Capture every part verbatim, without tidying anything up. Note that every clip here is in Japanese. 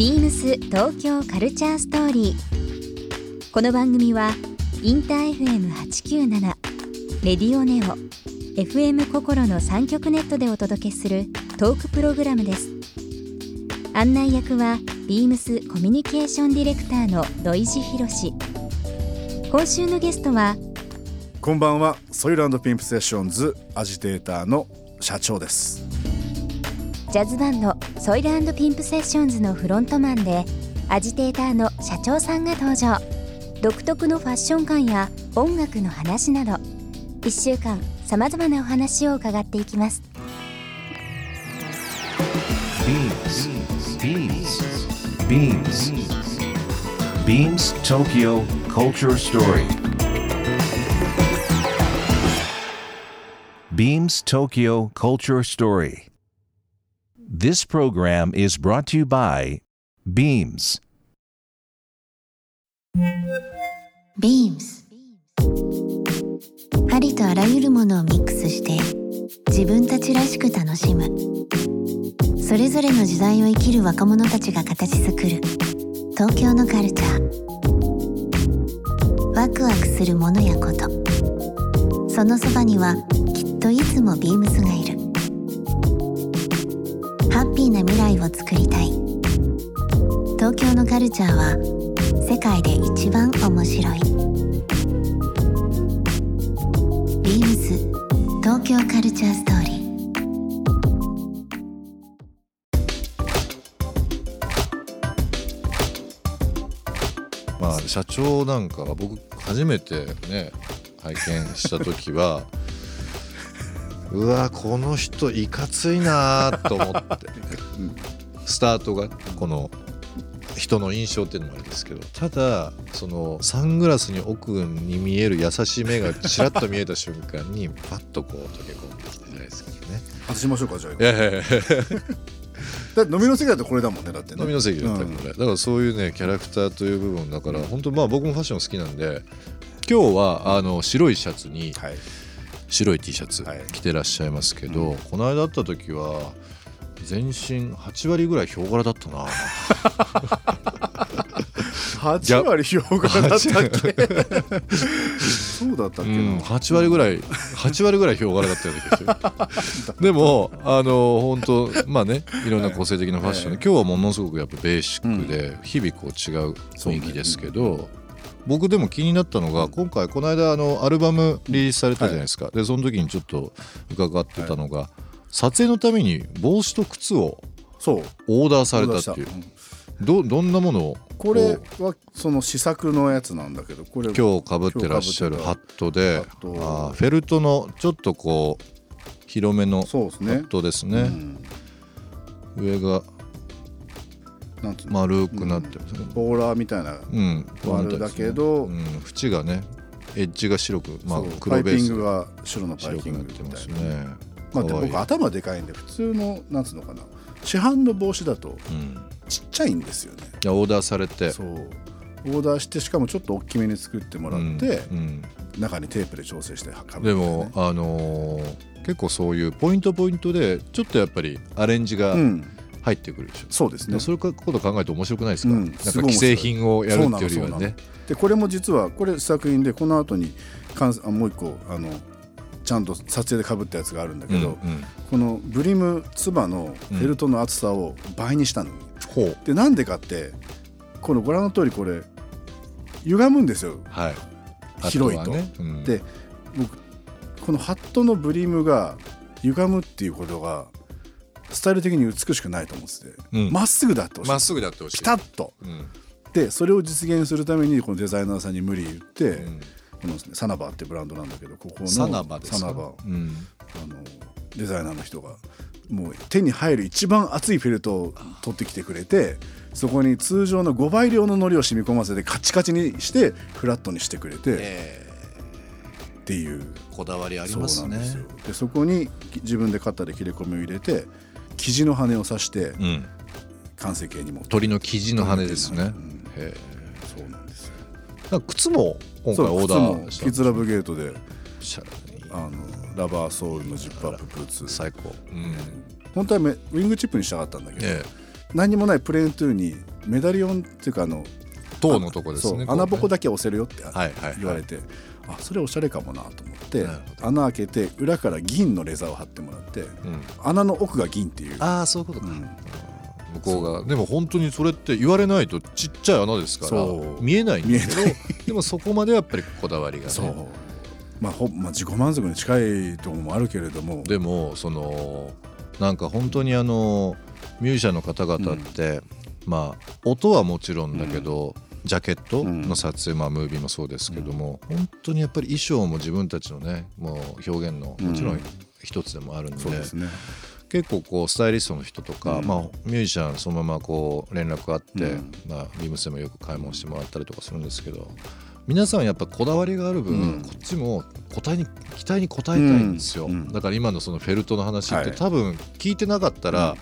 Beams 東京カルチャーストーリー。この番組はインター エフエムはちきゅうなな、レディオネオ、エフエム 心のさん局ネットでお届けするトークプログラムです。案内役は Beams コミュニケーションディレクターの土井博志。今週のゲストは、こんばんは、ソイル&ピンプセッションズアジテーターの社長です。ジャズバンドソイル&ピンプセッションズのフロントマンでアジテーターの社長さんが登場。独特のファッション感や音楽の話などいっしゅうかんさまざまなお話を伺っていきます。 Beams Beams Beams Beams Tokyo Culture Story Beams Tokyo Culture Story This program is brought to you by Beams. Beams. ありとあらゆるものをミックスして自分たちらしく楽しむ、それぞれの時代を生きる若者たちが形作る東京のカルチャー。ワクワクするものやこと、そのそばにはきっといつも Beams がいる。ハッピーな未来を作りたい。東京のカルチャーは世界で一番面白い。Beams東京カルチャーストーリー。まあ社長なんかは僕初めてね拝見した時は。うわこの人いかついなと思ってスタートがこの人の印象っていうのもあれですけど、ただそのサングラスに奥に見える優しい目がちらっと見えた瞬間にパッとこう溶け込んできたじゃないですかね。外しましょうかじゃあ。いやいやいやだって飲みの席だとこれだもんね。だって、ね、飲みの席だったらこれ、うん、だからそういうねキャラクターという部分だから、本当まあ僕もファッション好きなんで、今日はあの白いシャツに、はい、白い T シャツ着てらっしゃいますけど、はいうん、この間会った時は全身はちわりぐらいヒョウ柄だったなはち割ヒョウ柄だったっけそうだったっけな、うん、8割ぐらい8割ぐらいヒョウ柄だったような気がするでもあの本当まあね、いろんな個性的なファッション、はい、今日はものすごくやっぱベーシックで、うん、日々こう違う雰囲気ですけど、僕でも気になったのが、今回この間あのアルバムリリースされたじゃないですか、はい、でその時にちょっと伺ってたのが、はい、撮影のために帽子と靴をオーダーされたっていう、ど, どんなものをこれはその試作のやつなんだけど、これ今日被ってらっしゃるハットで、あーフェルトのちょっとこう広めのハットですね、うん、上がなんて丸くなってます、ねうん、ボーラーみたいな、うん、丸だけど、うん、縁がねエッジが白く、まあ、黒ベースパイピングが白のパイピングみたいな、白くなってますね、まあ、で僕頭でかいんで普通のなんつうのかな、市販の帽子だとちっちゃいんですよね、うん、オーダーされて、そうオーダーして、しかもちょっと大きめに作ってもらって、うんうん、中にテープで調整して測る、ね、でも、あのー、結構そういうポイントポイントでちょっとやっぱりアレンジが、うん入ってくるでしょ。そうですね。そういうことを考えると面白くないですか。うん、なんか既製品をやるっていうよりはね。でこれも実はこれ試作品で、この後にあもう一個あのちゃんと撮影で被ったやつがあるんだけど、うんうん、このブリムつばのフェルトの厚さを倍にしたの。うん、でなんでかってこのご覧の通りこれ歪むんですよ。はい、広いと。とねうん、で僕このハットのブリムが歪むっていうことがスタイル的に美しくないと思ってて、うん、まっすぐだってほしい、まっすぐだってほしい、ピタッと、うん、でそれを実現するためにこのデザイナーさんに無理言って、うん、このサナバってブランドなんだけど、ここのサナバですか、サナバ、うん、あのデザイナーの人がもう手に入る一番厚いフェルトを取ってきてくれて、そこに通常のごばい量の糊を染み込ませてカチカチにしてフラットにしてくれて、えーっていうこだわりありますね。 そうなんですよ。でそこに自分でカッターで切れ込みを入れて生地の羽を刺して、うん、完成形にも鳥の生地の羽ですね、うん、へそうなんですよ。なんか靴も今回オーダーしたんですよ。靴もキズラブゲートであのラバーソールのジップアップブーツ最高、うん、本当はウィングチップにしたかったんだけど、ええ、何もないプレーントゥーにメダリオンっていうかあの塔のとこですね、穴ぼこだけ押せるよって言われて、はいはいはい、あそれおしゃれかもなと思って穴開けて裏から銀のレザーを貼ってもらって、うん、穴の奥が銀っていう、ああそういうことか、うん、向こうがでも本当にそれって言われないとちっちゃい穴ですから見えないんですけどでもそこまでやっぱりこだわりがね、そう、まあほまあ、自己満足に近いところもあるけれども、でもそのなんか本当にあのミュージシャンの方々って、うん、まあ音はもちろんだけど、うんジャケットの撮影、うんまあ、ムービーもそうですけども、うん、本当にやっぱり衣装も自分たちのねもう表現のもちろん一つでもあるので、うんそうですね、結構こうスタイリストの人とか、うんまあ、ミュージシャンそのままこう連絡があって、うんまあ、Beamsでもよく買い物してもらったりとかするんですけど、皆さんやっぱこだわりがある分、うん、こっちも答えに期待に応えたいんですよ、うんうん、だから今のそのフェルトの話って、はい、多分聞いてなかったら、うん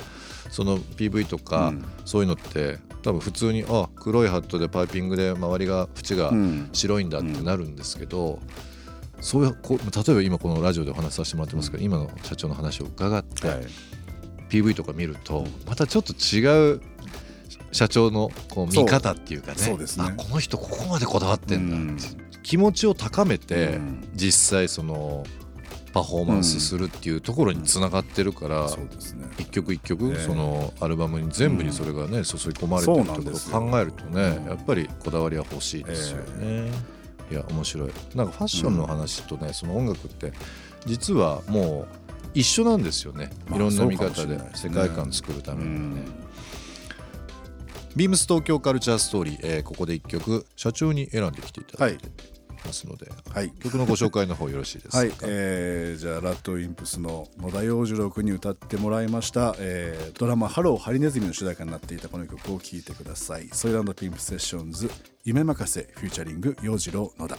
その ピーブイ とかそういうのって多分普通にあ黒いハットでパイピングで周りが縁が白いんだってなるんですけど、そういうこ例えば今このラジオでお話しさせてもらってますけど、今の社長の話を伺って ピーブイ とか見るとまたちょっと違う社長のこう見方っていうか ね, あこの人ここまでこだわってんだって気持ちを高めて実際そのパフォーマンスするっていうところにつながってるから、うんそうですね、一曲一曲そのアルバムに全部にそれがね、うん、注ぎ込まれてるってことを考えるとね、やっぱりこだわりは欲しいですよね、えー、いや面白い。なんかファッションの話とね、うん、その音楽って実はもう一緒なんですよね、まあ、いろんな見方で世界観作るためにはね、うんBeams東京カルチャーストーリー、えー、ここで一曲社長に選んできていただいて、はいますので、はい、曲のご紹介の方よろしいですか。はいえー、じゃあラッドウィンプスの野田洋次郎君に歌ってもらいました、えー、ドラマハローハリネズミの主題歌になっていたこの曲を聴いてください。ソイル&ピンプセッションズ夢任せフューチャリング洋次郎野田。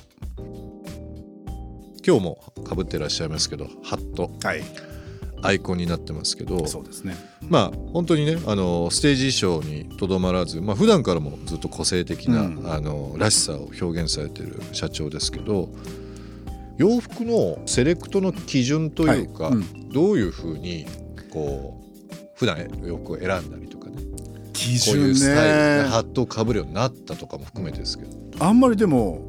今日もかぶってらっしゃいますけどハット、はい、アイコンになってますけど、そうですね、うん、まあ本当にねあのステージ衣装にとどまらず、まあ、普段からもずっと個性的な、うん、あのらしさを表現されている社長ですけど、洋服のセレクトの基準というか、はいうん、どういうふうにこう普段洋服を選んだりとかね、基準ね、こういうスタイルでハットをかぶるようになったとかも含めてですけど、あんまりでも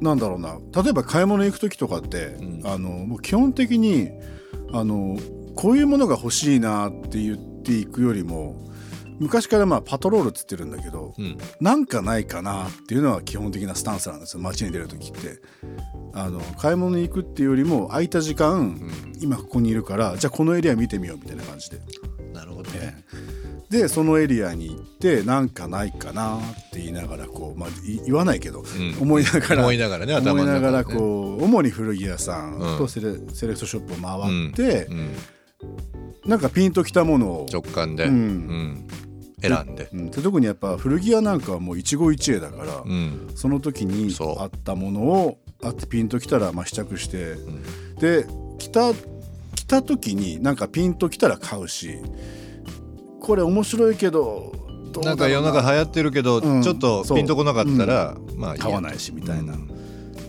なんだろうな、例えば買い物行く時とかって、うん、あのもう基本的にあのこういうものが欲しいなって言っていくよりも、昔からまあパトロールって言ってるんだけど、うん、なんかないかなっていうのは基本的なスタンスなんですよ。街に出るときってあの買い物に行くっていうよりも空いた時間、うん、今ここにいるからじゃあこのエリア見てみようみたいな感じで、なるほどね、でそのエリアに行ってなんかないかなって言いながらこう、まあ、言わないけど、うん、思いながら思いながらね、頭の中でね、思いながらこう主に古着屋さんとセレ、うん、セレクトショップを回って、うんうん、なんかピンときたものを直感で、うんうん、選んで、うん、で特にやっぱ古着屋なんかはもう一期一会だから、うん、その時にあったものをあってピンときたらまあ試着して、うん、で着た着た時になんかピンときたら買うし。これ面白いけどどうだろうな、なんか世の中流行ってるけど、うん、ちょっとピンとこなかったら、うんまあ、買わないしみたいな、うん、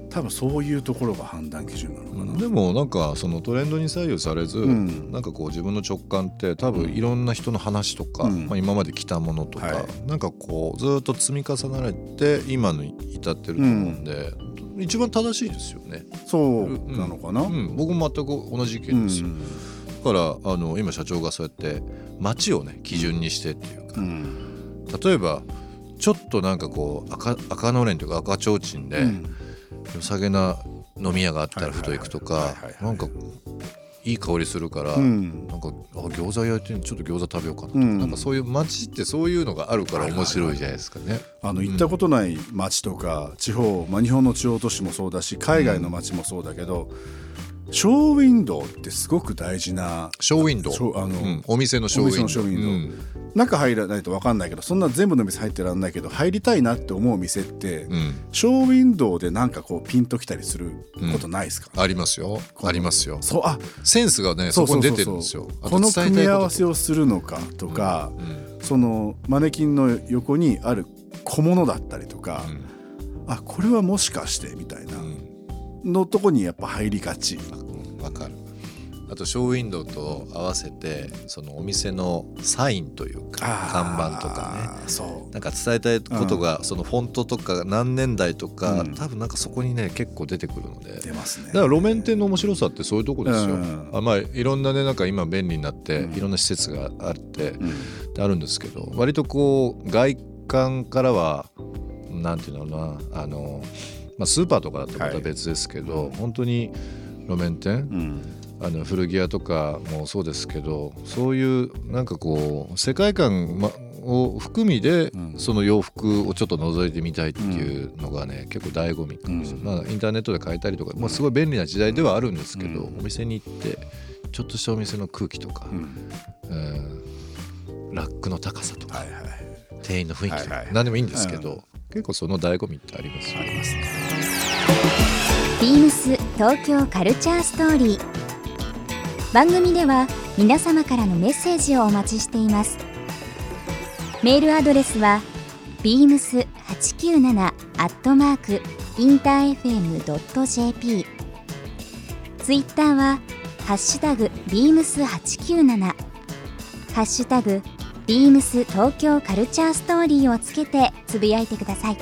多分そういうところが判断基準なのかな。でもなんかそのトレンドに左右されず、うん、なんかこう自分の直感って多分いろんな人の話とか、うんまあ、今まで着たものとか、はい、なんかこうずっと積み重なれて今に至ってると思うんで、うん、一番正しいですよね。そうなのかな、うんうん、僕も全く同じ意見ですよ、うん、だからあの今社長がそうやって街をね基準にしてっていうか、うん、例えばちょっとなんかこう 赤, 赤のれんというか赤ちょうちんで、うん、良さげな飲み屋があったらふと行くとか、なんかいい香りするから、うん、なんかあ餃子焼いてちょっと餃子食べようかなとか、うん、なんかそういう街ってそういうのがあるから面白いじゃないですかね。あの行ったことない街とか地方、まあ、日本の地方都市もそうだし海外の街もそうだけど、うんショーウィンドウってすごく大事な、ショーウィンドウ、あの、うん、お店のショーウィンドウ、お店のショーウィンドウ、うん、中入らないと分かんないけど、そんな全部の店入ってらんないけど入りたいなって思う店って、うん、ショーウィンドウでなんかこうピンときたりすることないですか、うん、ありますよありますよ。そうあセンスがねそこに出てるんですよ。そうそうそうそう、この組み合わせをするのかとか、うんうん、そのマネキンの横にある小物だったりとか、うん、あこれはもしかしてみたいな、うんのとこにやっぱ入りがち。わかる。あとショーウィンドウと合わせてそのお店のサインというか看板とかね、そうなんか伝えたいことが、うん、そのフォントとか何年代とか、うん、多分なんかそこにね結構出てくるので出ますね。だから路面店の面白さってそういうとこですよ、うん、あまあいろんなねなんか今便利になって、うん、いろんな施設があって、うん、あるんですけど、割とこう外観からはなんていうのかな、あの、まあ、スーパーとかだとまた別ですけど、はい、本当に路面店、うん、あの古着屋とかもそうですけど、そういうなんかこう世界観、ま、を含みでその洋服をちょっと覗いてみたいっていうのがね、うん、結構醍醐味かもしれない、うんまあ、インターネットで買えたりとか、まあ、すごい便利な時代ではあるんですけど、うん、お店に行ってちょっとしたお店の空気とか、うんうん、ラックの高さとか、はいはい、店員の雰囲気とか、はいはい、何でもいいんですけど、はいはい、結構その醍醐味ってありますよね。Beams 東京カルチャーストーリー、番組では皆様からのメッセージをお待ちしています。メールアドレスは ビームスはちきゅうなな アットマーク インターエフエム ドット ジェーピー、 ツイッターはハッシュタグ ビームスはちきゅうなな、 ハッシュタグ Beams 東京カルチャーストーリーをつけてつぶやいてください。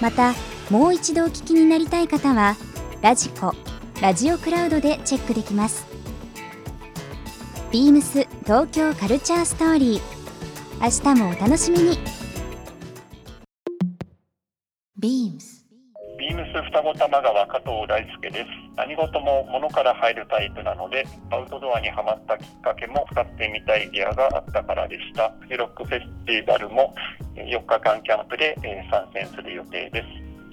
またもう一度お聞きになりたい方はラジコ、ラジオクラウドでチェックできます。 Beams 東京カルチャーストーリー、明日もお楽しみに。 Beams Beams 双子玉川加藤大輔です。何事も物から入るタイプなので、アウトドアにハマったきっかけも使ってみたいギアがあったからでした。フジロックフェスティバルもよっかかんキャンプで参戦する予定です。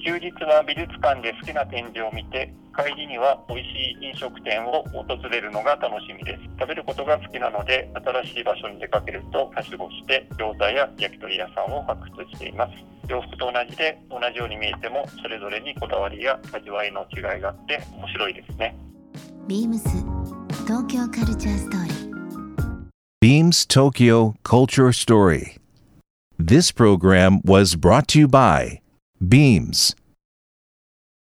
休日は美術館で好きな展示を見て、帰りには美味しい飲食店を訪れるのが楽しみです。食べることが好きなので、新しい場所に出かけるとはしごして餃子や焼き鳥屋さんを発掘しています。洋服と同じで、同じように見えてもそれぞれにこだわりや味わいの違いがあって面白いですね。 Beams 東京カルチャーストーリー。 Beams Tokyo Culture Story. This program was brought to you by Beams.